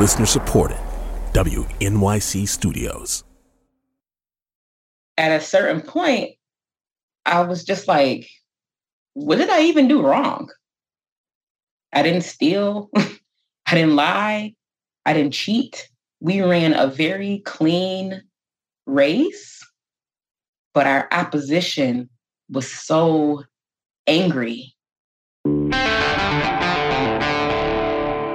Listener-supported, WNYC Studios. At a certain point, I was just like, what did I even do wrong? I didn't steal. I didn't lie. I didn't cheat. We ran a very clean race, but our opposition was so angry.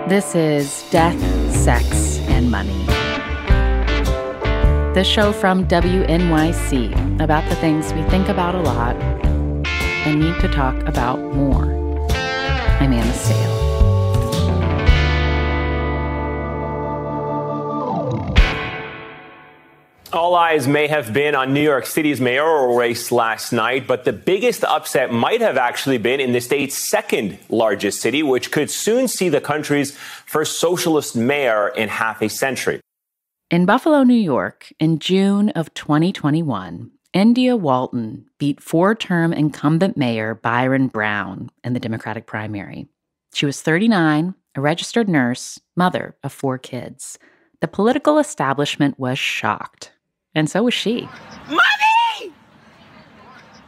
This is Death, Sex, and Money, the show from WNYC about the things we think about a lot and need to talk about more. I'm Anna Sale. All eyes may have been on New York City's mayoral race last night, but the biggest upset might have actually been in the state's second largest city, which could soon see the country's first socialist mayor in half a century. In Buffalo, New York, in June of 2021, India Walton beat four-term incumbent mayor Byron Brown in the Democratic primary. She was 39, a registered nurse, mother of four kids. The political establishment was shocked. And so was she. Mommy!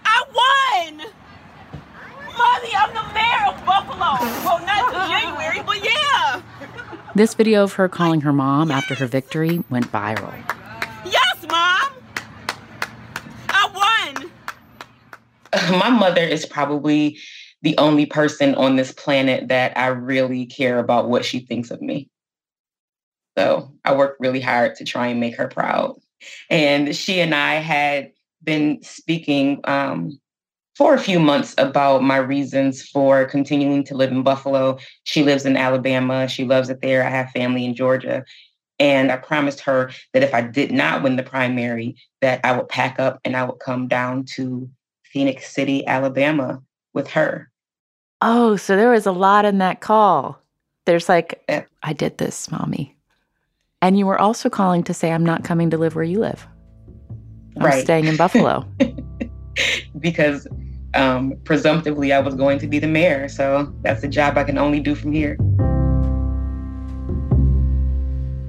I won! Mommy, I'm the mayor of Buffalo. Well, not till January, but yeah. This video of her calling her mom after her victory went viral. Yes, Mom! I won! My mother is probably the only person on this planet that I really care about what she thinks of me. So I worked really hard to try and make her proud. And she and I had been speaking for a few months about my reasons for continuing to live in Buffalo. She lives in Alabama. She loves it there. I have family in Georgia. And I promised her that if I did not win the primary, that I would pack up and I would come down to Phenix City, Alabama with her. Oh, so there was a lot in that call. There's like, I did this, Mommy. And you were also calling to say, I'm not coming to live where you live. I'm right. Staying in Buffalo. Because presumptively I was going to be the mayor. So that's a job I can only do from here.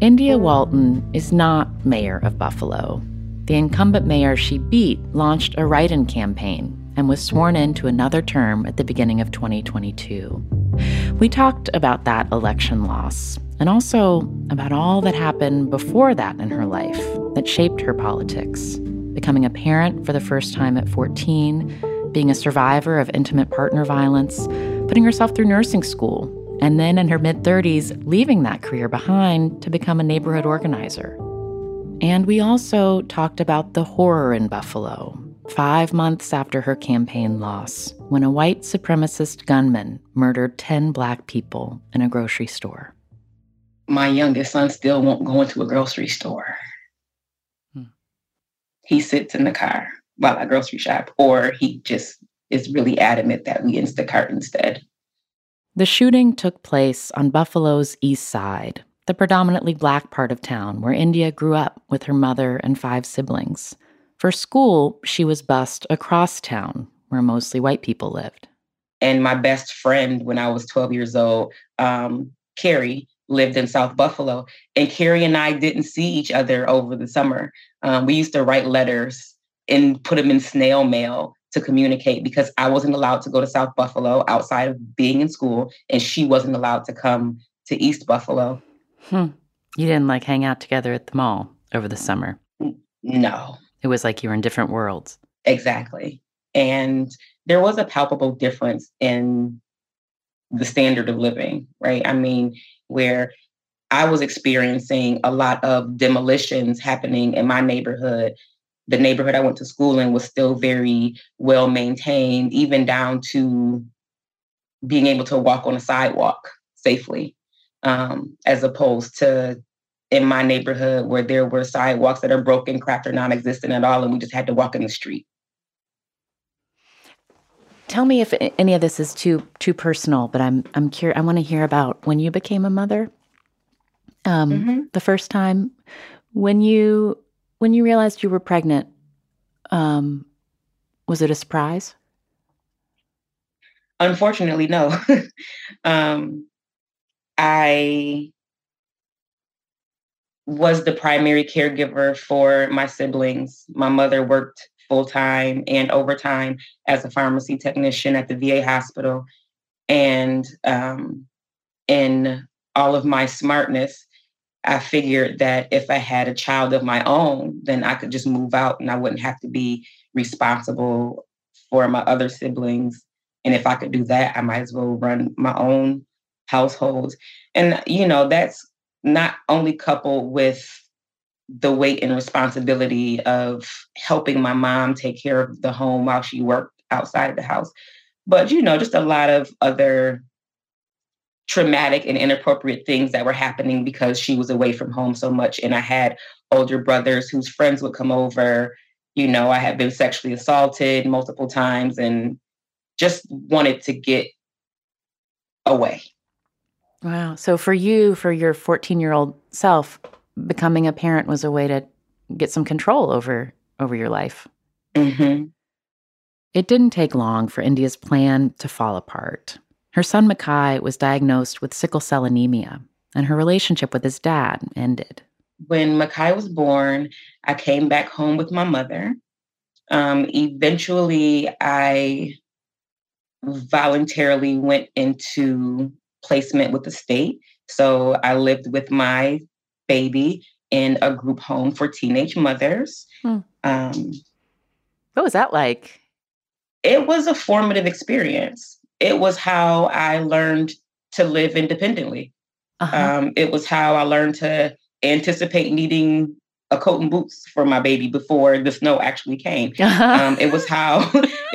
India Walton is not mayor of Buffalo. The incumbent mayor she beat launched a write-in campaign and was sworn in to another term at the beginning of 2022. We talked about that election loss. And also about all that happened before that in her life that shaped her politics, becoming a parent for the first time at 14, being a survivor of intimate partner violence, putting herself through nursing school, and then in her mid-30s, leaving that career behind to become a neighborhood organizer. And we also talked about the horror in Buffalo, 5 months after her campaign loss, when a white supremacist gunman murdered 10 Black people in a grocery store. My youngest son still won't go into a grocery store. He sits in the car while I grocery shop, or he just is really adamant that we Instacart instead. The shooting took place on Buffalo's East Side, the predominantly Black part of town where India grew up with her mother and five siblings. For school, she was bused across town where mostly white people lived. And my best friend when I was 12 years old, Carrie, lived in South Buffalo, and Carrie and I didn't see each other over the summer. We used to write letters and put them in snail mail to communicate because I wasn't allowed to go to South Buffalo outside of being in school, and she wasn't allowed to come to East Buffalo. You didn't like hang out together at the mall over the summer? No. It was like you were in different worlds. Exactly. And there was a palpable difference in the standard of living, right? I mean, where I was experiencing a lot of demolitions happening in my neighborhood. The neighborhood I went to school in was still very well maintained, even down to being able to walk on a sidewalk safely, as opposed to in my neighborhood where there were sidewalks that are broken, cracked, or non-existent at all, and we just had to walk in the street. Tell me if any of this is too personal, but I'm curious. I want to hear about when you became a mother, the first time when you realized you were pregnant. Was it a surprise? Unfortunately, no. I was the primary caregiver for my siblings. My mother worked full-time and overtime as a pharmacy technician at the VA hospital. And in all of my smartness, I figured that if I had a child of my own, then I could just move out and I wouldn't have to be responsible for my other siblings. And if I could do that, I might as well run my own household. And, you know, that's not only coupled with the weight and responsibility of helping my mom take care of the home while she worked outside the house, but, you know, just a lot of other traumatic and inappropriate things that were happening because she was away from home so much. And I had older brothers whose friends would come over. You know, I had been sexually assaulted multiple times and just wanted to get away. Wow. So for you, for your 14-year-old self, becoming a parent was a way to get some control over your life. Mm-hmm. It didn't take long for India's plan to fall apart. Her son, Makai, was diagnosed with sickle cell anemia, and her relationship with his dad ended. When Makai was born, I came back home with my mother. Eventually, I voluntarily went into placement with the state. So I lived with my baby in a group home for teenage mothers. Hmm. What was that like? It was a formative experience. It was how I learned to live independently. Uh-huh. It was how I learned to anticipate needing a coat and boots for my baby before the snow actually came. Uh-huh. It was how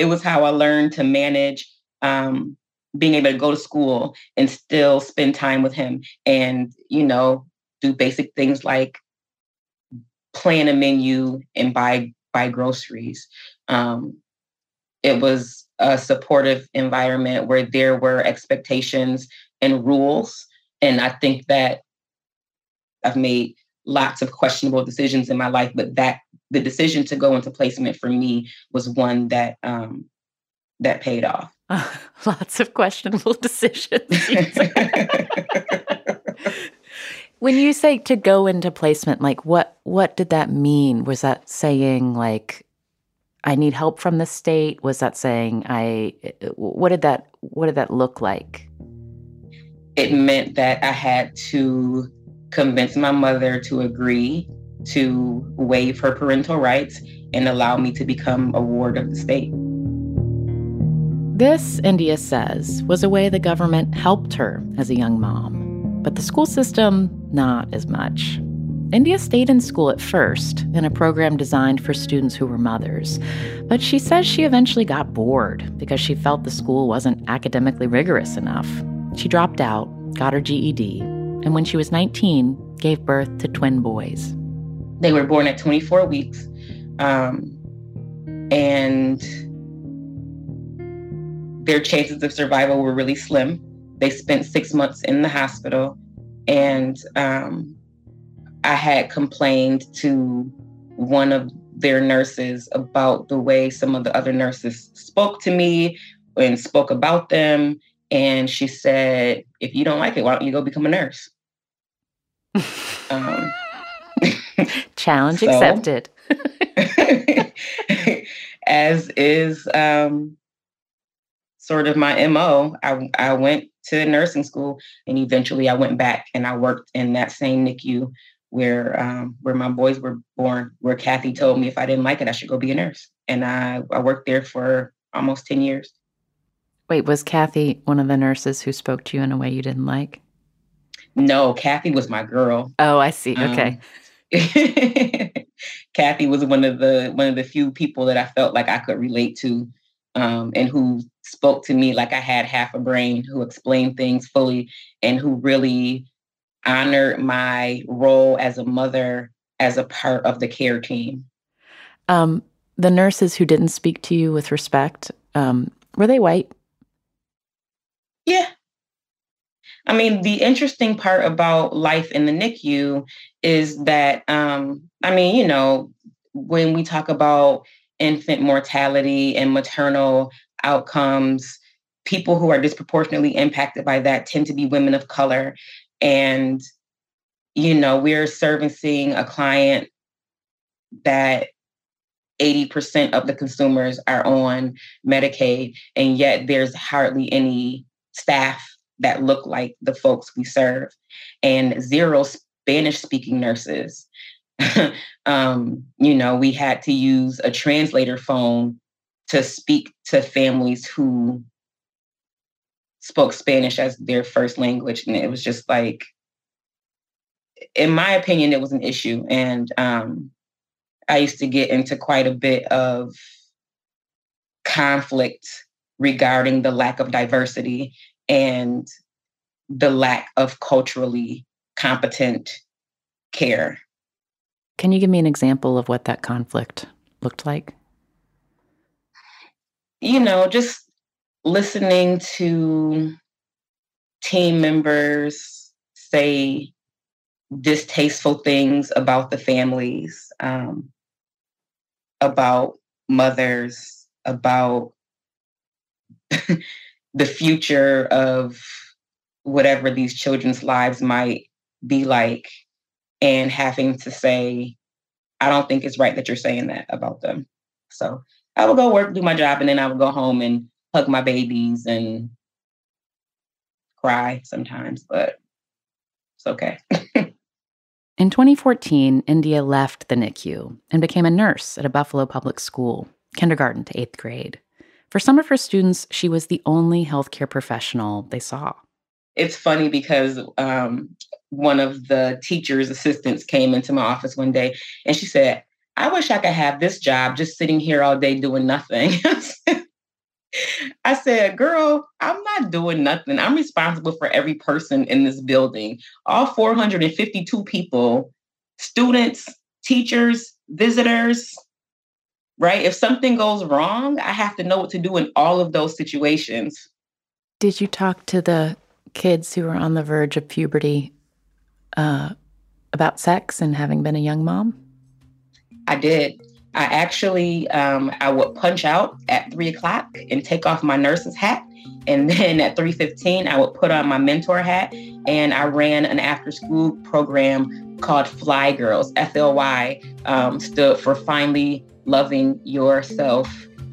I learned to manage being able to go to school and still spend time with him and, you know, do basic things like plan a menu and buy groceries. It was a supportive environment where there were expectations and rules. And I think that I've made lots of questionable decisions in my life, but that the decision to go into placement for me was one that that paid off. Lots of questionable decisions. When you say to go into placement, like what did that mean? Was that saying like, I need help from the state? Was that saying what did that look like? It meant that I had to convince my mother to agree to waive her parental rights and allow me to become a ward of the state. This, India says, was a way the government helped her as a young mom, but the school system, not as much. India stayed in school at first in a program designed for students who were mothers, but she says she eventually got bored because she felt the school wasn't academically rigorous enough. She dropped out, got her GED, and when she was 19, gave birth to twin boys. They were born at 24 weeks, and their chances of survival were really slim. They spent 6 months in the hospital, and I had complained to one of their nurses about the way some of the other nurses spoke to me and spoke about them. And she said, if you don't like it, why don't you go become a nurse? Challenge accepted. As is sort of my MO, I went to nursing school and eventually I went back and I worked in that same NICU where my boys were born, where Kathy told me if I didn't like it, I should go be a nurse. And I worked there for almost 10 years. Wait, was Kathy one of the nurses who spoke to you in a way you didn't like? No, Kathy was my girl. Oh, I see. Okay. Kathy was one of the few people that I felt like I could relate to, and who spoke to me like I had half a brain, who explained things fully, and who really honored my role as a mother as a part of the care team. The nurses who didn't speak to you with respect, were they white? Yeah. I mean, the interesting part about life in the NICU is that, I mean, you know, when we talk about infant mortality and maternal outcomes, people who are disproportionately impacted by that tend to be women of color. And you know, we're servicing a client that 80% of the consumers are on Medicaid, and yet there's hardly any staff that look like the folks we serve, and zero Spanish-speaking nurses. You know, we had to use a translator phone to speak to families who spoke Spanish as their first language. And it was just like, in my opinion, it was an issue. And I used to get into quite a bit of conflict regarding the lack of diversity and the lack of culturally competent care. Can you give me an example of what that conflict looked like? You know, just listening to team members say distasteful things about the families, about mothers, about the future of whatever these children's lives might be like, and having to say, I don't think it's right that you're saying that about them. So I would go work, do my job, and then I would go home and hug my babies and cry sometimes, but it's okay. In 2014, India left the NICU and became a nurse at a Buffalo public school, kindergarten to 8th grade. For some of her students, she was the only healthcare professional they saw. It's funny because one of the teacher's assistants came into my office one day and she said, I wish I could have this job just sitting here all day doing nothing. I said, girl, I'm not doing nothing. I'm responsible for every person in this building. All 452 people, students, teachers, visitors, right? If something goes wrong, I have to know what to do in all of those situations. Did you talk to the kids who were on the verge of puberty about sex and having been a young mom? I did. I actually, I would punch out at 3 o'clock and take off my nurse's hat. And then at 3:15, I would put on my mentor hat. And I ran an after-school program called Fly Girls, FLY, stood for Finally Loving Yourself.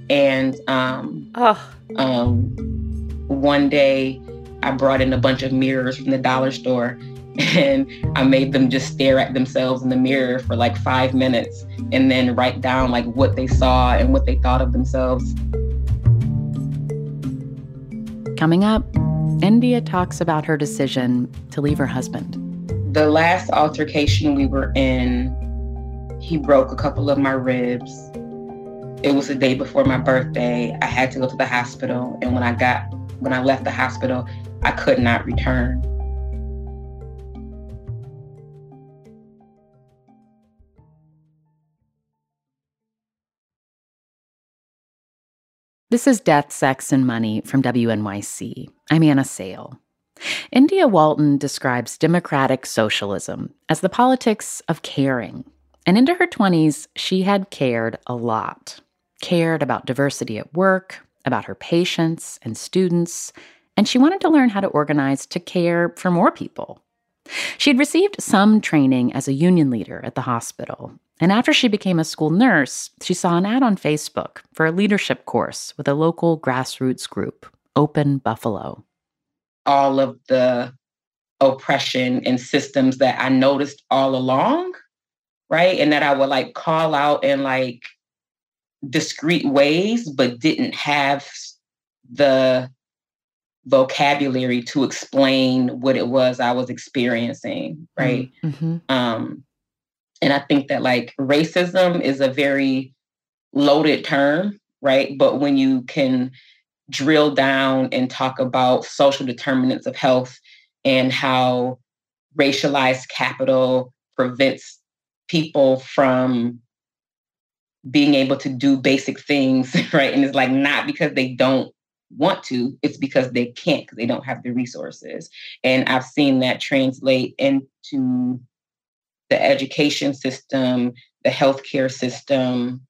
And one day, I brought in a bunch of mirrors from the dollar store, and I made them just stare at themselves in the mirror for like 5 minutes and then write down like what they saw and what they thought of themselves. Coming up, India talks about her decision to leave her husband. The last altercation we were in, he broke a couple of my ribs. It was the day before my birthday. I had to go to the hospital, and when I left the hospital, I could not return. This is Death, Sex, and Money from WNYC. I'm Anna Sale. India Walton describes democratic socialism as the politics of caring. And into her 20s, she had cared a lot. Cared about diversity at work, about her patients and students, and she wanted to learn how to organize to care for more people. She had received some training as a union leader at the hospital. And after she became a school nurse, she saw an ad on Facebook for a leadership course with a local grassroots group, Open Buffalo. All of the oppression and systems that I noticed all along, right? And that I would like call out in like discrete ways, but didn't have the vocabulary to explain what it was I was experiencing, right? Mm-hmm. And I think that like racism is a very loaded term, right? But when you can drill down and talk about social determinants of health and how racialized capital prevents people from being able to do basic things, right? And it's like not because they don't want to, it's because they can't, because they don't have the resources. And I've seen that translate into the education system, the healthcare system,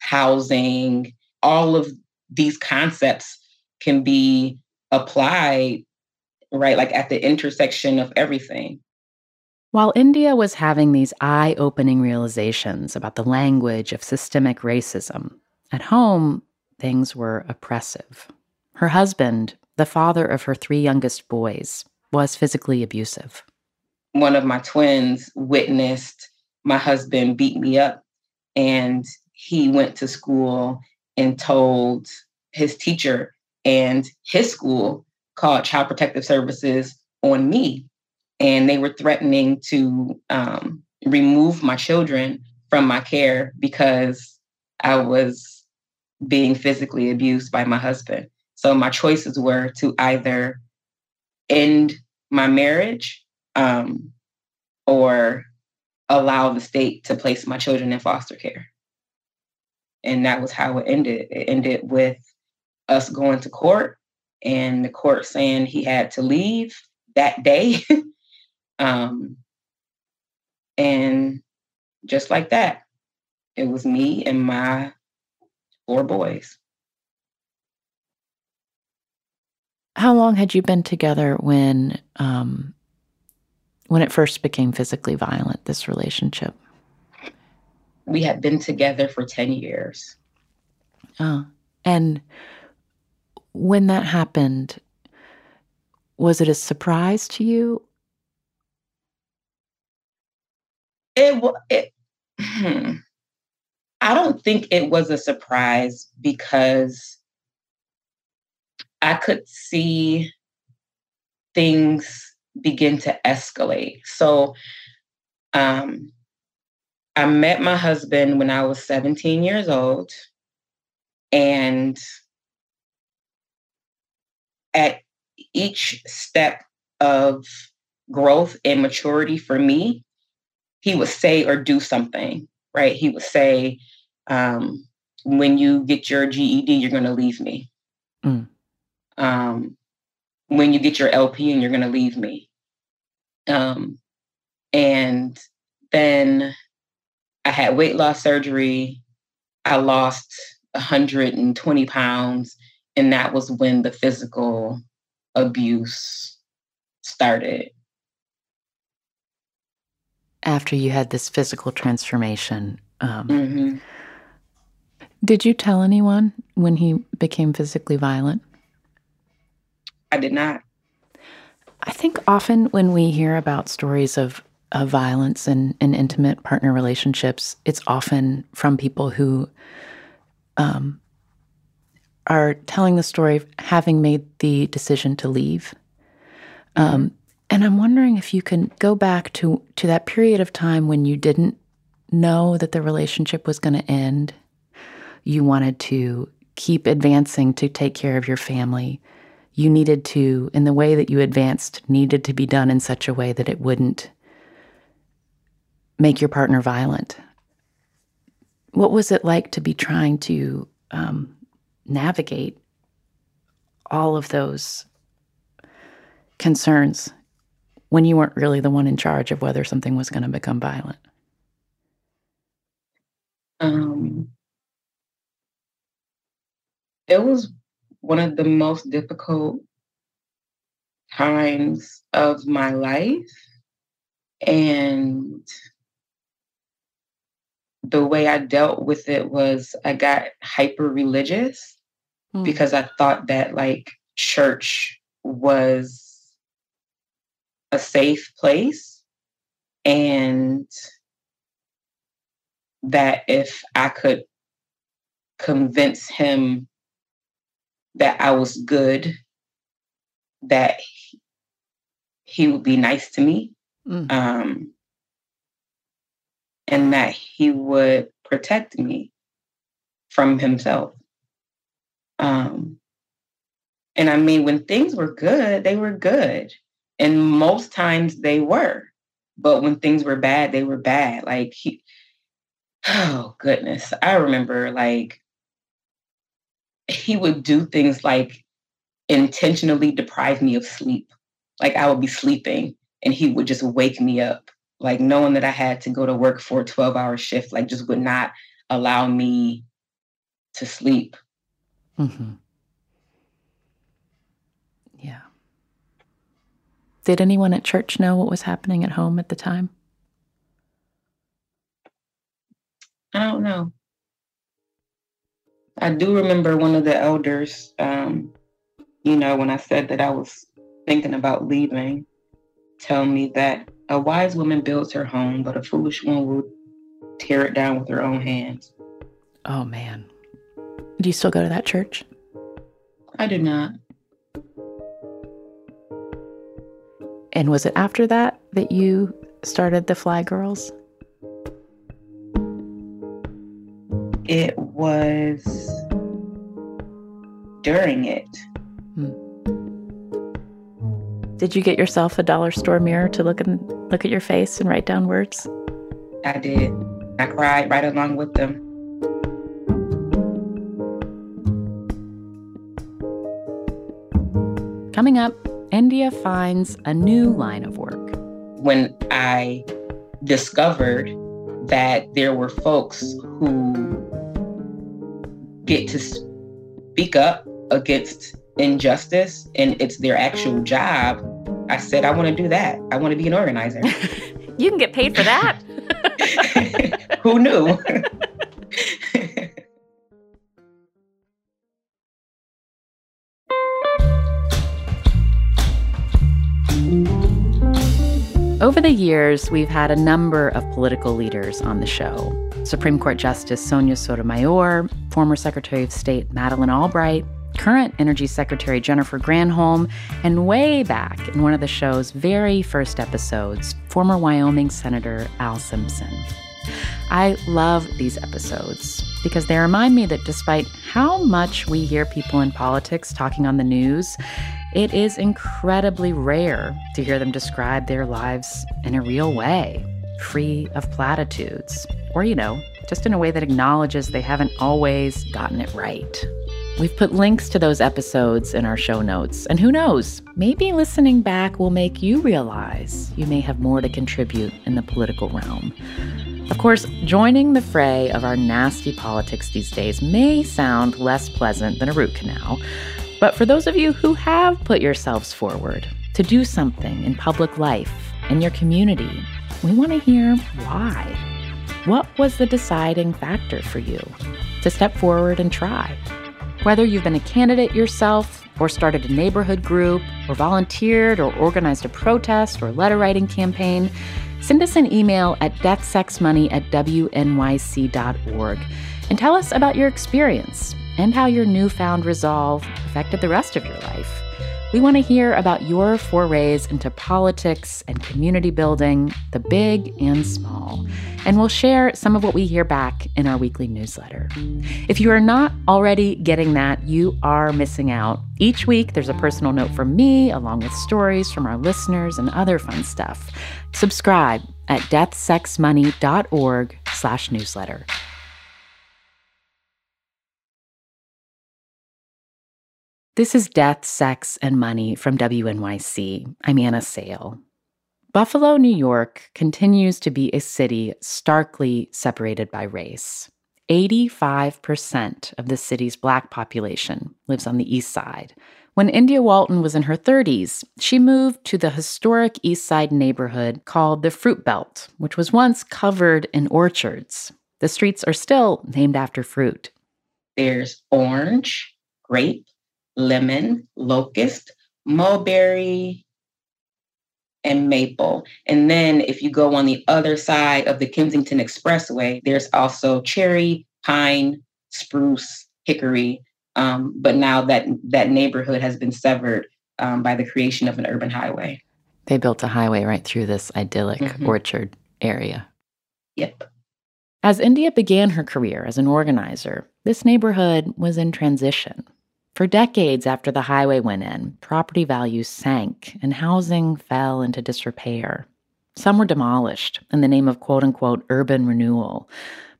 housing. All of these concepts can be applied, right? Like at the intersection of everything. While India was having these eye-opening realizations about the language of systemic racism, at home, things were oppressive. Her husband, the father of her three youngest boys, was physically abusive. One of my twins witnessed my husband beat me up, and he went to school and told his teacher, and his school called Child Protective Services on me. And they were threatening to remove my children from my care because I was being physically abused by my husband. So my choices were to either end my marriage or allow the state to place my children in foster care. And that was how it ended. It ended with us going to court and the court saying he had to leave that day. And just like that, it was me and my four boys. How long had you been together when it first became physically violent, this relationship? We had been together for 10 years. Oh, and when that happened, was it a surprise to you? I don't think it was a surprise because I could see things begin to escalate. So I met my husband when I was 17 years old. And at each step of growth and maturity for me, he would say or do something, right? He would say, when you get your GED, you're going to leave me. Mm. When you get your LP and you're going to leave me. And then I had weight loss surgery. I lost 120 pounds. And that was when the physical abuse started. After you had this physical transformation, mm-hmm. Did you tell anyone when he became physically violent? I did not. I think often when we hear about stories of violence in intimate partner relationships, it's often from people who are telling the story of having made the decision to leave. And I'm wondering if you can go back to that period of time when you didn't know that the relationship was going to end. You wanted to keep advancing to take care of your family. You needed to, in the way that you advanced, needed to be done in such a way that it wouldn't make your partner violent. What was it like to be trying to navigate all of those concerns when you weren't really the one in charge of whether something was going to become violent? It was one of the most difficult times of my life. And the way I dealt with it was I got hyper-religious because I thought that, like, church was a safe place, and that if I could convince him that I was good, that he would be nice to me, and that he would protect me from himself. And I mean, when things were good, they were good. And most times they were, but when things were bad, they were bad. Like, oh goodness. I remember, like, he would do things like intentionally deprive me of sleep. Like, I would be sleeping and he would just wake me up, like, knowing that I had to go to work for a 12-hour shift, like, just would not allow me to sleep. Mm-hmm. Yeah. Did anyone at church know what was happening at home at the time? I don't know. I do remember one of the elders, when I said that I was thinking about leaving, tell me that a wise woman builds her home, but a foolish one will tear it down with her own hands. Oh, man. Do you still go to that church? I do not. And was it after that that you started the Fly Girls? It was during it. Did you get yourself a dollar store mirror to look at your face and write down words? I did. I cried right along with them. Coming up, India finds a new line of work. When I discovered that there were folks who get to speak up against injustice and it's their actual job, I said, I want to do that. I want to be an organizer. You can get paid for that. Who knew? Over the years, we've had a number of political leaders on the show. Supreme Court Justice Sonia Sotomayor, former Secretary of State Madeleine Albright, current Energy Secretary Jennifer Granholm, and way back in one of the show's very first episodes, former Wyoming Senator Al Simpson. I love these episodes because they remind me that despite how much we hear people in politics talking on the news, it is incredibly rare to hear them describe their lives in a real way, free of platitudes, or, just in a way that acknowledges they haven't always gotten it right. We've put links to those episodes in our show notes. And who knows, maybe listening back will make you realize you may have more to contribute in the political realm. Of course, joining the fray of our nasty politics these days may sound less pleasant than a root canal. But for those of you who have put yourselves forward to do something in public life, in your community, we want to hear why. What was the deciding factor for you to step forward and try? Whether you've been a candidate yourself, or started a neighborhood group, or volunteered, or organized a protest, or letter writing campaign, send us an email at deathsexmoney@wnyc.org and tell us about your experience and how your newfound resolve affected the rest of your life. We want to hear about your forays into politics and community building, the big and small. And we'll share some of what we hear back in our weekly newsletter. If you are not already getting that, you are missing out. Each week, there's a personal note from me, along with stories from our listeners and other fun stuff. Subscribe at deathsexmoney.org/newsletter. This is Death, Sex, and Money from WNYC. I'm Anna Sale. Buffalo, New York continues to be a city starkly separated by race. 85% of the city's Black population lives on the East Side. When India Walton was in her 30s, she moved to the historic East Side neighborhood called the Fruit Belt, which was once covered in orchards. The streets are still named after fruit. There's orange, grape, lemon, locust, mulberry, and maple. And then if you go on the other side of the Kensington Expressway, there's also cherry, pine, spruce, hickory. But now that neighborhood has been severed by the creation of an urban highway. They built a highway right through this idyllic orchard area. Yep. As India began her career as an organizer, this neighborhood was in transition. For decades after the highway went in, property values sank and housing fell into disrepair. Some were demolished in the name of quote-unquote urban renewal.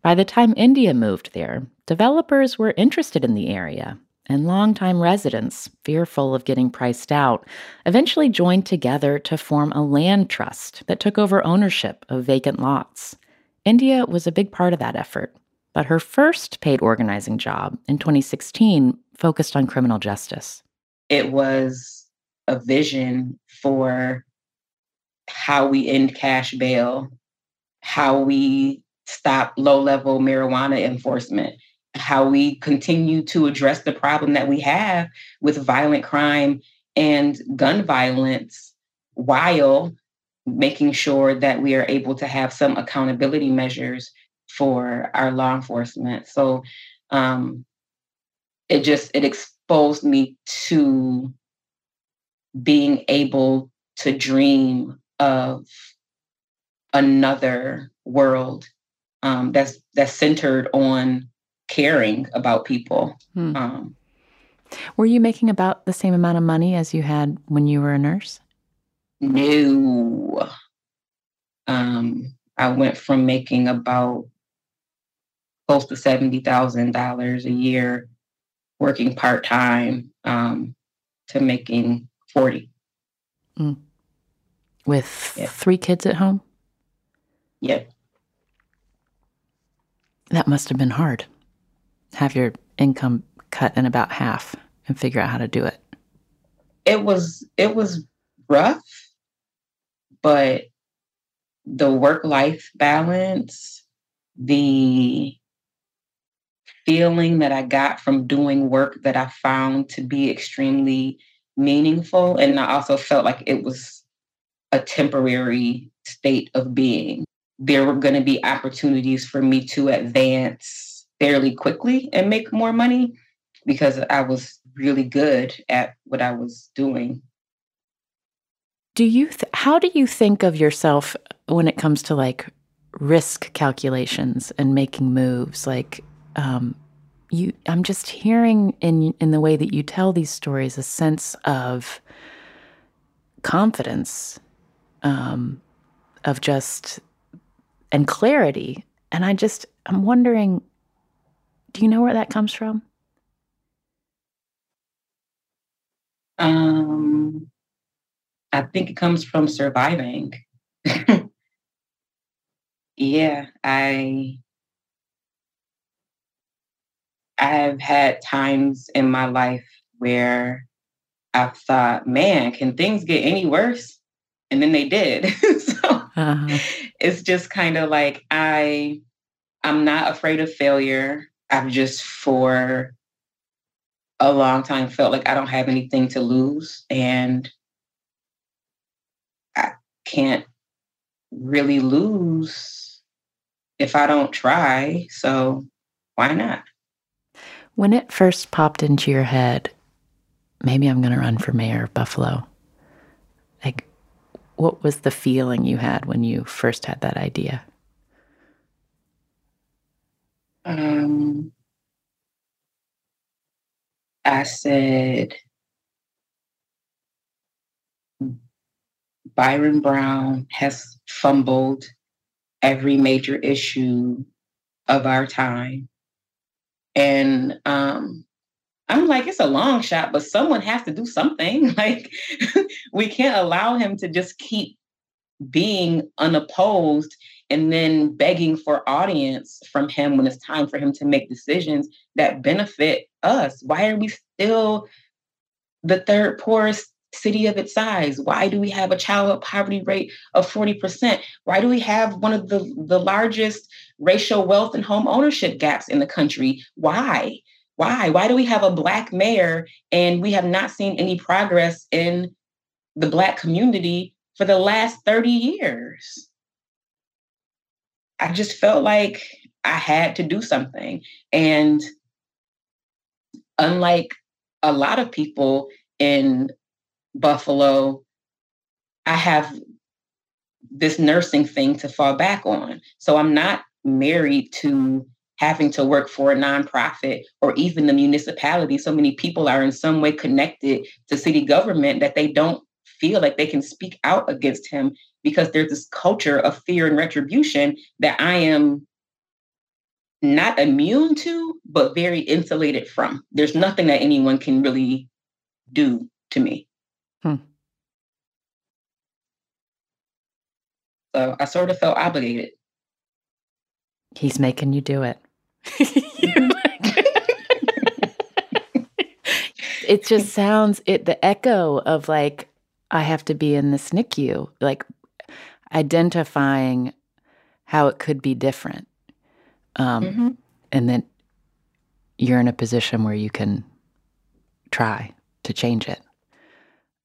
By the time India moved there, developers were interested in the area, and longtime residents, fearful of getting priced out, eventually joined together to form a land trust that took over ownership of vacant lots. India was a big part of that effort, but her first paid organizing job in 2016 focused on criminal justice. It was a vision for how we end cash bail, how we stop low-level marijuana enforcement, how we continue to address the problem that we have with violent crime and gun violence while making sure that we are able to have some accountability measures for our law enforcement. So it exposed me to being able to dream of another world that's centered on caring about people. Were you making about the same amount of money as you had when you were a nurse? No. I went from making about close to $70,000 a year working part-time to making $40,000. With three kids at home? Yep. That must have been hard. Have your income cut in about half and figure out how to do it. It was rough, but the work-life balance, the feeling that I got from doing work that I found to be extremely meaningful, and I also felt like it was a temporary state of being. There were going to be opportunities for me to advance fairly quickly and make more money because I was really good at what I was doing. How do you think of yourself when it comes to like risk calculations and making moves? Like, I'm just hearing in the way that you tell these stories a sense of confidence, and clarity. And I'm wondering, do you know where that comes from? I think it comes from surviving. Yeah, I've had times in my life where I've thought, man, can things get any worse? And then they did. It's just kind of like, I'm not afraid of failure. I've just for a long time felt like I don't have anything to lose. And I can't really lose if I don't try. So why not? When it first popped into your head, maybe I'm going to run for mayor of Buffalo, like, what was the feeling you had when you first had that idea? I said, Byron Brown has fumbled every major issue of our time. And I'm like, it's a long shot, but someone has to do something. Like, we can't allow him to just keep being unopposed and then begging for audience from him when it's time for him to make decisions that benefit us. Why are we still the third poorest city of its size? Why do we have a childhood poverty rate of 40%? Why do we have one of the largest racial wealth and home ownership gaps in the country? Why? Why? Why do we have a Black mayor and we have not seen any progress in the Black community for the last 30 years? I just felt like I had to do something. And unlike a lot of people in Buffalo, I have this nursing thing to fall back on. So I'm not married to having to work for a nonprofit or even the municipality. So many people are in some way connected to city government that they don't feel like they can speak out against him because there's this culture of fear and retribution that I am not immune to, but very insulated from. There's nothing that anyone can really do to me. So I sort of felt obligated. He's making you do it. It just sounds the echo of like, I have to be in this NICU. Like, identifying how it could be different. And then you're in a position where you can try to change it.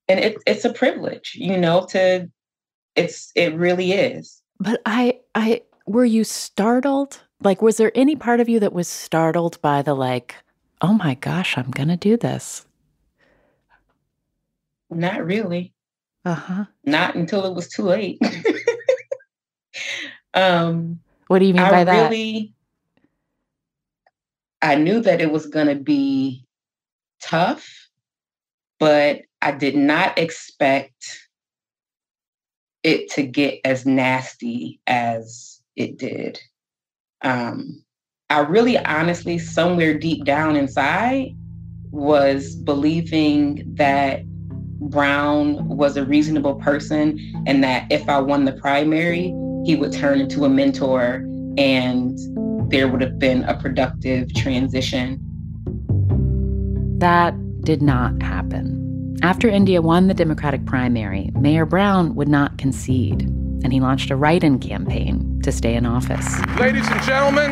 And it's a privilege, you know, it really is. But were you startled? Like, was there any part of you that was startled by the, like, oh my gosh, I'm going to do this? Not really. Not until it was too late. What do you mean by that? I knew that it was going to be tough, but I did not expect it to get as nasty as it did. I really honestly, somewhere deep down inside, was believing that Brown was a reasonable person and that if I won the primary, he would turn into a mentor and there would have been a productive transition. That did not happen. After India won the Democratic primary, Mayor Brown would not concede, and he launched a write-in campaign to stay in office. Ladies and gentlemen,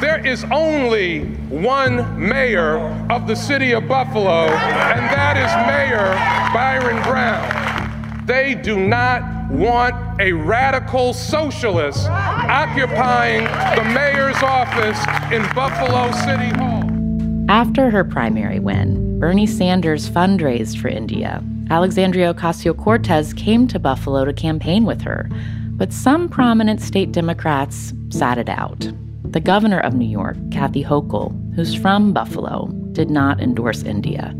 there is only one mayor of the city of Buffalo, and that is Mayor Byron Brown. They do not want a radical socialist occupying the mayor's office in Buffalo City Hall. After her primary win, Bernie Sanders fundraised for India. Alexandria Ocasio-Cortez came to Buffalo to campaign with her, but some prominent state Democrats sat it out. The governor of New York, Kathy Hochul, who's from Buffalo, did not endorse India.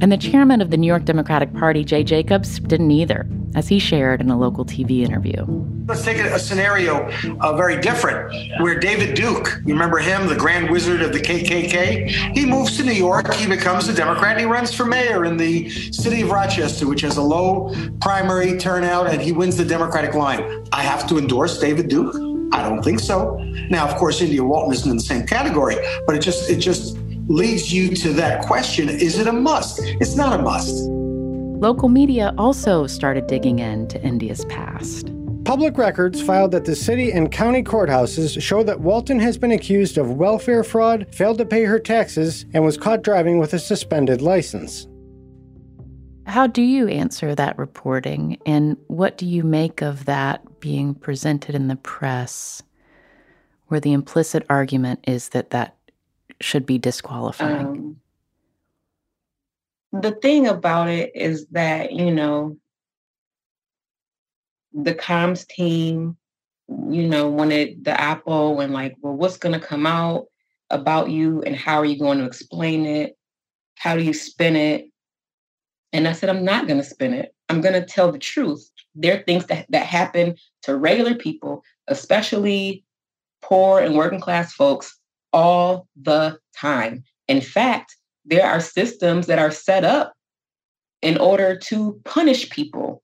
And the chairman of the New York Democratic Party, Jay Jacobs, didn't either, as he shared in a local TV interview. Let's take a scenario very different, where David Duke, you remember him, the grand wizard of the KKK? He moves to New York, he becomes a Democrat, and he runs for mayor in the city of Rochester, which has a low primary turnout, and he wins the Democratic line. I have to endorse David Duke? I don't think so. Now, of course, India Walton isn't in the same category, but it just leads you to that question, is it a must? It's not a must. Local media also started digging into India's past. Public records filed at the city and county courthouses show that Walton has been accused of welfare fraud, failed to pay her taxes, and was caught driving with a suspended license. How do you answer that reporting, and what do you make of that being presented in the press, where the implicit argument is that should be disqualifying? The thing about it is that, you know, the comms team, you know, wanted the oppo and like, well, what's going to come out about you and how are you going to explain it? How do you spin it? And I said, I'm not going to spin it. I'm going to tell the truth. There are things that happen to regular people, especially poor and working class folks, all the time. In fact, there are systems that are set up in order to punish people,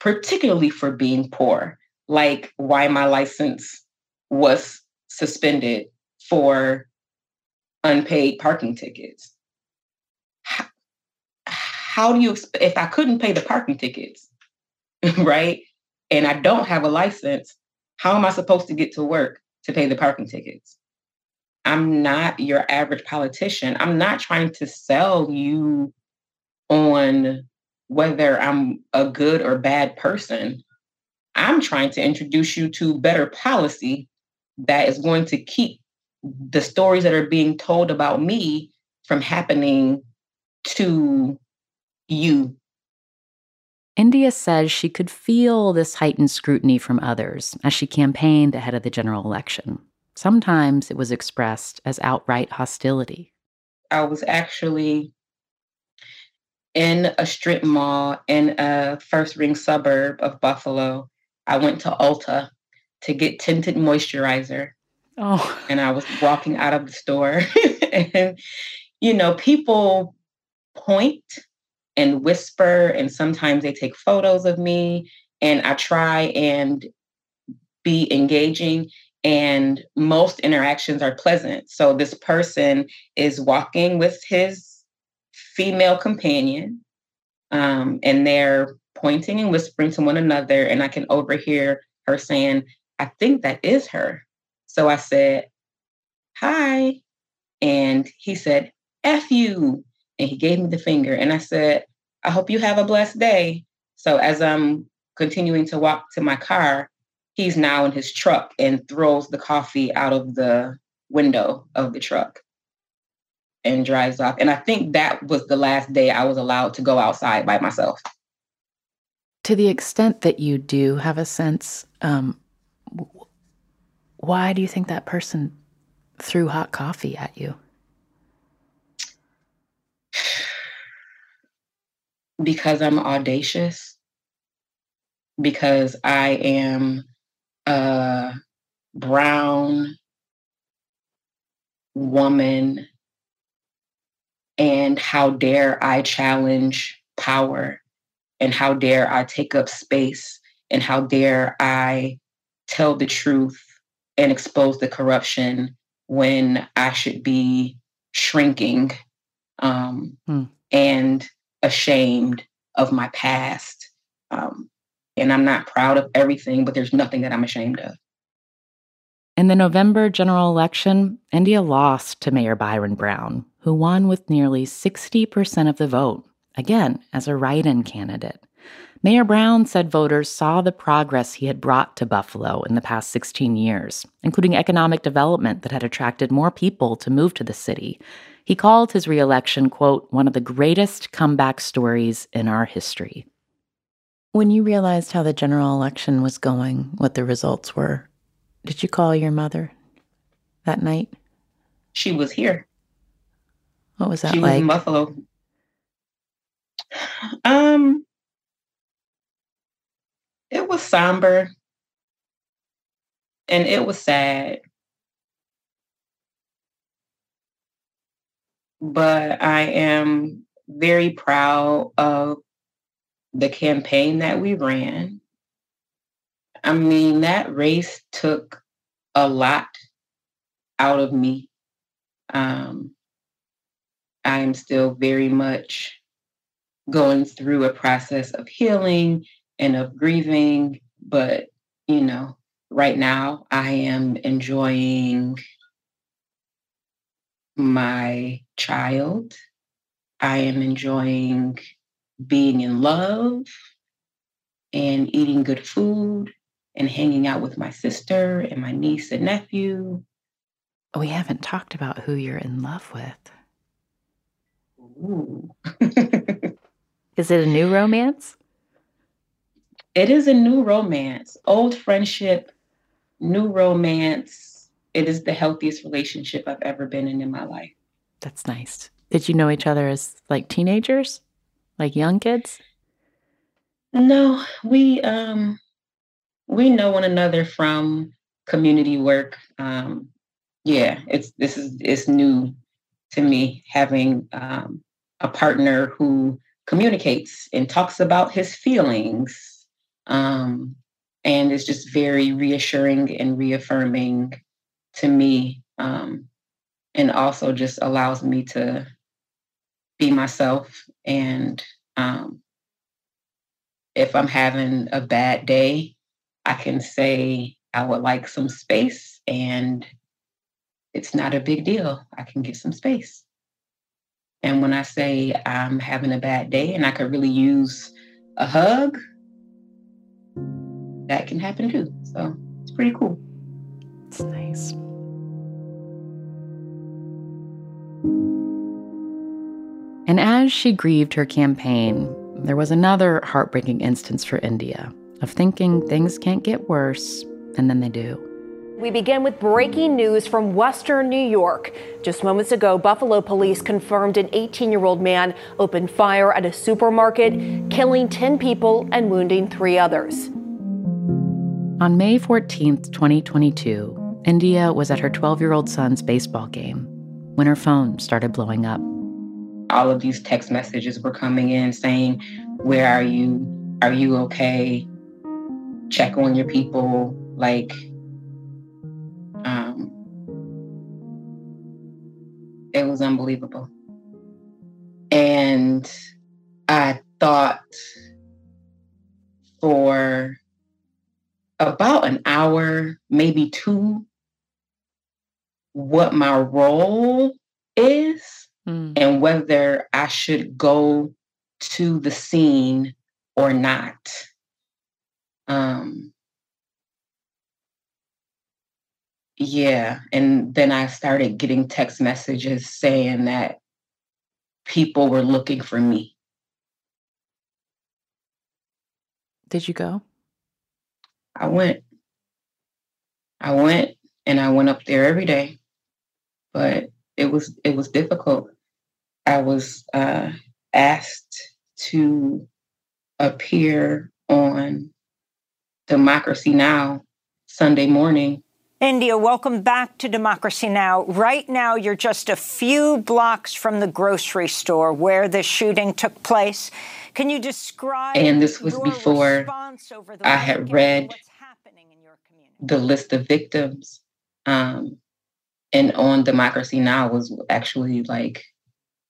particularly for being poor, like why my license was suspended for unpaid parking tickets. How do you expect, if I couldn't pay the parking tickets, right, and I don't have a license, how am I supposed to get to work to pay the parking tickets? I'm not your average politician. I'm not trying to sell you on whether I'm a good or bad person. I'm trying to introduce you to better policy that is going to keep the stories that are being told about me from happening to you. India says she could feel this heightened scrutiny from others as she campaigned ahead of the general election. Sometimes it was expressed as outright hostility. I was actually in a strip mall in a first ring suburb of Buffalo. I went to Ulta to get tinted moisturizer. Oh. And I was walking out of the store. And, you know, people point and whisper, and sometimes they take photos of me. And I try and be engaging. And most interactions are pleasant. So this person is walking with his female companion, and they're pointing and whispering to one another, and I can overhear her saying, I think that is her. So I said, hi. And he said, F you. And he gave me the finger. And I said, I hope you have a blessed day. So as I'm continuing to walk to my car, he's now in his truck and throws the coffee out of the window of the truck and drives off. And I think that was the last day I was allowed to go outside by myself. To the extent that you do have a sense, why do you think that person threw hot coffee at you? Because I'm audacious, because I am a brown woman, and how dare I challenge power, and how dare I take up space, and how dare I tell the truth and expose the corruption when I should be shrinking and ashamed of my past. And I'm not proud of everything, but there's nothing that I'm ashamed of. In the November general election, India lost to Mayor Byron Brown, who won with nearly 60% of the vote, again, as a write-in candidate. Mayor Brown said voters saw the progress he had brought to Buffalo in the past 16 years, including economic development that had attracted more people to move to the city. He called his reelection, quote, one of the greatest comeback stories in our history. When you realized how the general election was going, what the results were, did you call your mother that night? She was here. What was that like? She was in Buffalo. It was somber and it was sad, but I am very proud of the campaign that we ran. I mean, that race took a lot out of me. I am still very much going through a process of healing and of grieving. But, you know, right now I am enjoying my child. I am enjoying being in love and eating good food and hanging out with my sister and my niece and nephew. We haven't talked about who you're in love with. Ooh. Is it a new romance? It is a new romance. Old friendship, new romance. It is the healthiest relationship I've ever been in my life. That's nice. Did you know each other as like teenagers? Like young kids? No, we know one another from community work. It's new to me having a partner who communicates and talks about his feelings, and it's just very reassuring and reaffirming to me, and also just allows me to be myself. And if I'm having a bad day, I can say I would like some space, and it's not a big deal. I can get some space. And when I say I'm having a bad day and I could really use a hug, that can happen too. So it's pretty cool. It's nice. And as she grieved her campaign, there was another heartbreaking instance for India of thinking things can't get worse, and then they do. We begin with breaking news from Western New York. Just moments ago, Buffalo police confirmed an 18-year-old man opened fire at a supermarket, killing 10 people and wounding 3 others. On May 14th, 2022, India was at her 12-year-old son's baseball game when her phone started blowing up. All of these text messages were coming in saying, where are you? Are you okay? Check on your people. Like, it was unbelievable. And I thought for about an hour, maybe two, what my role is and whether I should go to the scene or not. Yeah. And then I started getting text messages saying that people were looking for me. Did you go? I went and I went up there every day, but it was difficult. I was asked to appear on Democracy Now! Sunday morning. India, welcome back to Democracy Now! Right now, you're just a few blocks from the grocery store where the shooting took place. Can you describe? And this was before I had read the list of victims. And on Democracy Now! Was actually like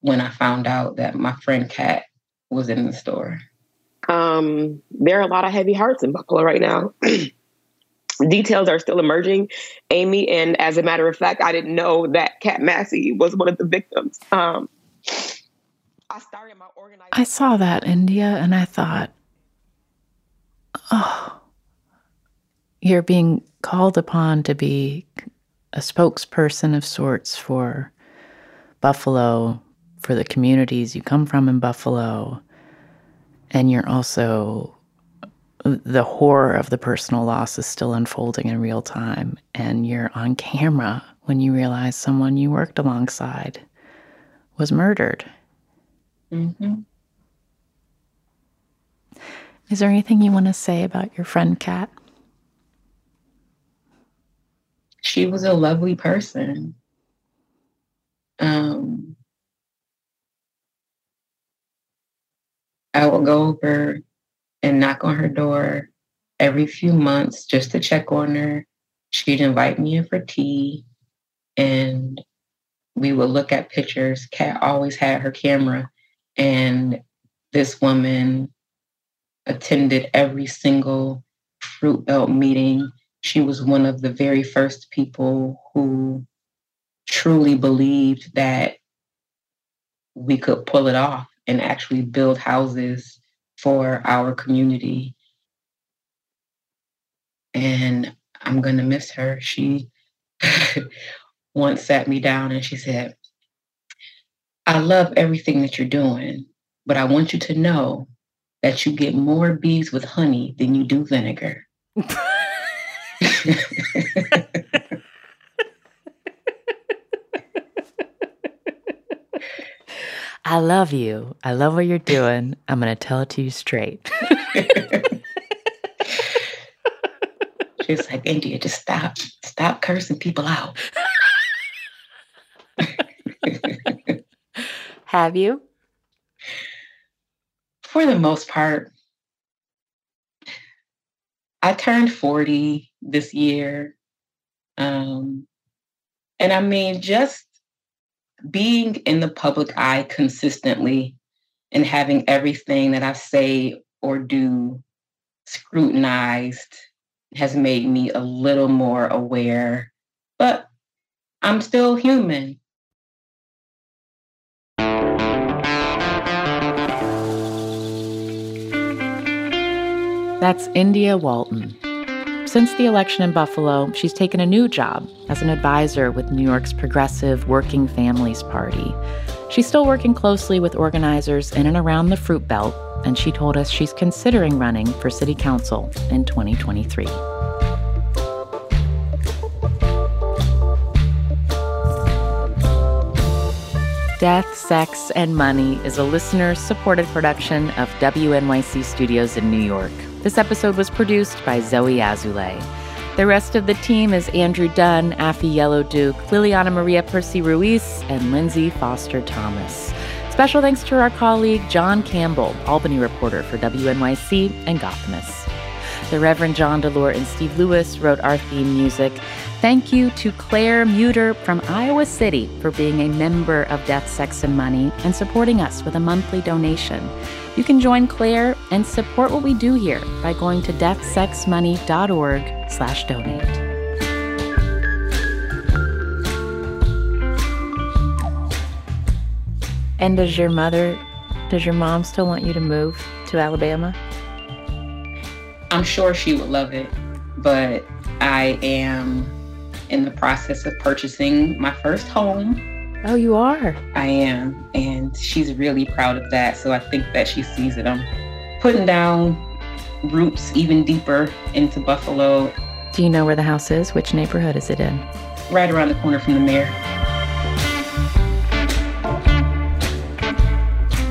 when I found out that my friend Kat was in the store. There are a lot of heavy hearts in Buffalo right now. Details are still emerging, Amy. And as a matter of fact, I didn't know that Kat Massey was one of the victims. I saw that, India, and I thought, oh, you're being called upon to be a spokesperson of sorts for Buffalo, for the communities you come from in Buffalo. And you're also, the horror of the personal loss is still unfolding in real time. And you're on camera when you realize someone you worked alongside was murdered. Mm-hmm. Is there anything you want to say about your friend, Kat? She was a lovely person. I would go over and knock on her door every few months just to check on her. She'd invite me in for tea, and we would look at pictures. Kat always had her camera, and this woman attended every single Fruit Belt meeting. She was one of the very first people who truly believed that we could pull it off and actually build houses for our community. And I'm going to miss her. She once sat me down and she said, I love everything that you're doing, but I want you to know that you get more bees with honey than you do vinegar. I love you. I love what you're doing. I'm going to tell it to you straight. She's like, India, just stop. Stop cursing people out. Have you? For the most part, I turned 40 this year. And I mean, just being in the public eye consistently and having everything that I say or do scrutinized has made me a little more aware, but I'm still human. That's India Walton. Since the election in Buffalo, she's taken a new job as an advisor with New York's Progressive Working Families Party. She's still working closely with organizers in and around the Fruit Belt, and she told us she's considering running for city council in 2023. Death, Sex, and Money is a listener-supported production of WNYC Studios in New York. This episode was produced by Zoe Azoulay. The rest of the team is Andrew Dunn, Afi Yellow Duke, Liliana Maria Percy-Ruiz, and Lindsay Foster-Thomas. Special thanks to our colleague John Campbell, Albany reporter for WNYC and Gothamist. The Reverend John DeLore and Steve Lewis wrote our theme music. Thank you to Claire Muter from Iowa City for being a member of Death, Sex, and Money and supporting us with a monthly donation. You can join Claire and support what we do here by going to deathsexmoney.org/donate. And does your mom still want you to move to Alabama? I'm sure she would love it, but I am in the process of purchasing my first home. Oh, you are? I am, and she's really proud of that, so I think that she sees that I'm putting down roots even deeper into Buffalo. Do you know where the house is? Which neighborhood is it in? Right around the corner from the mayor.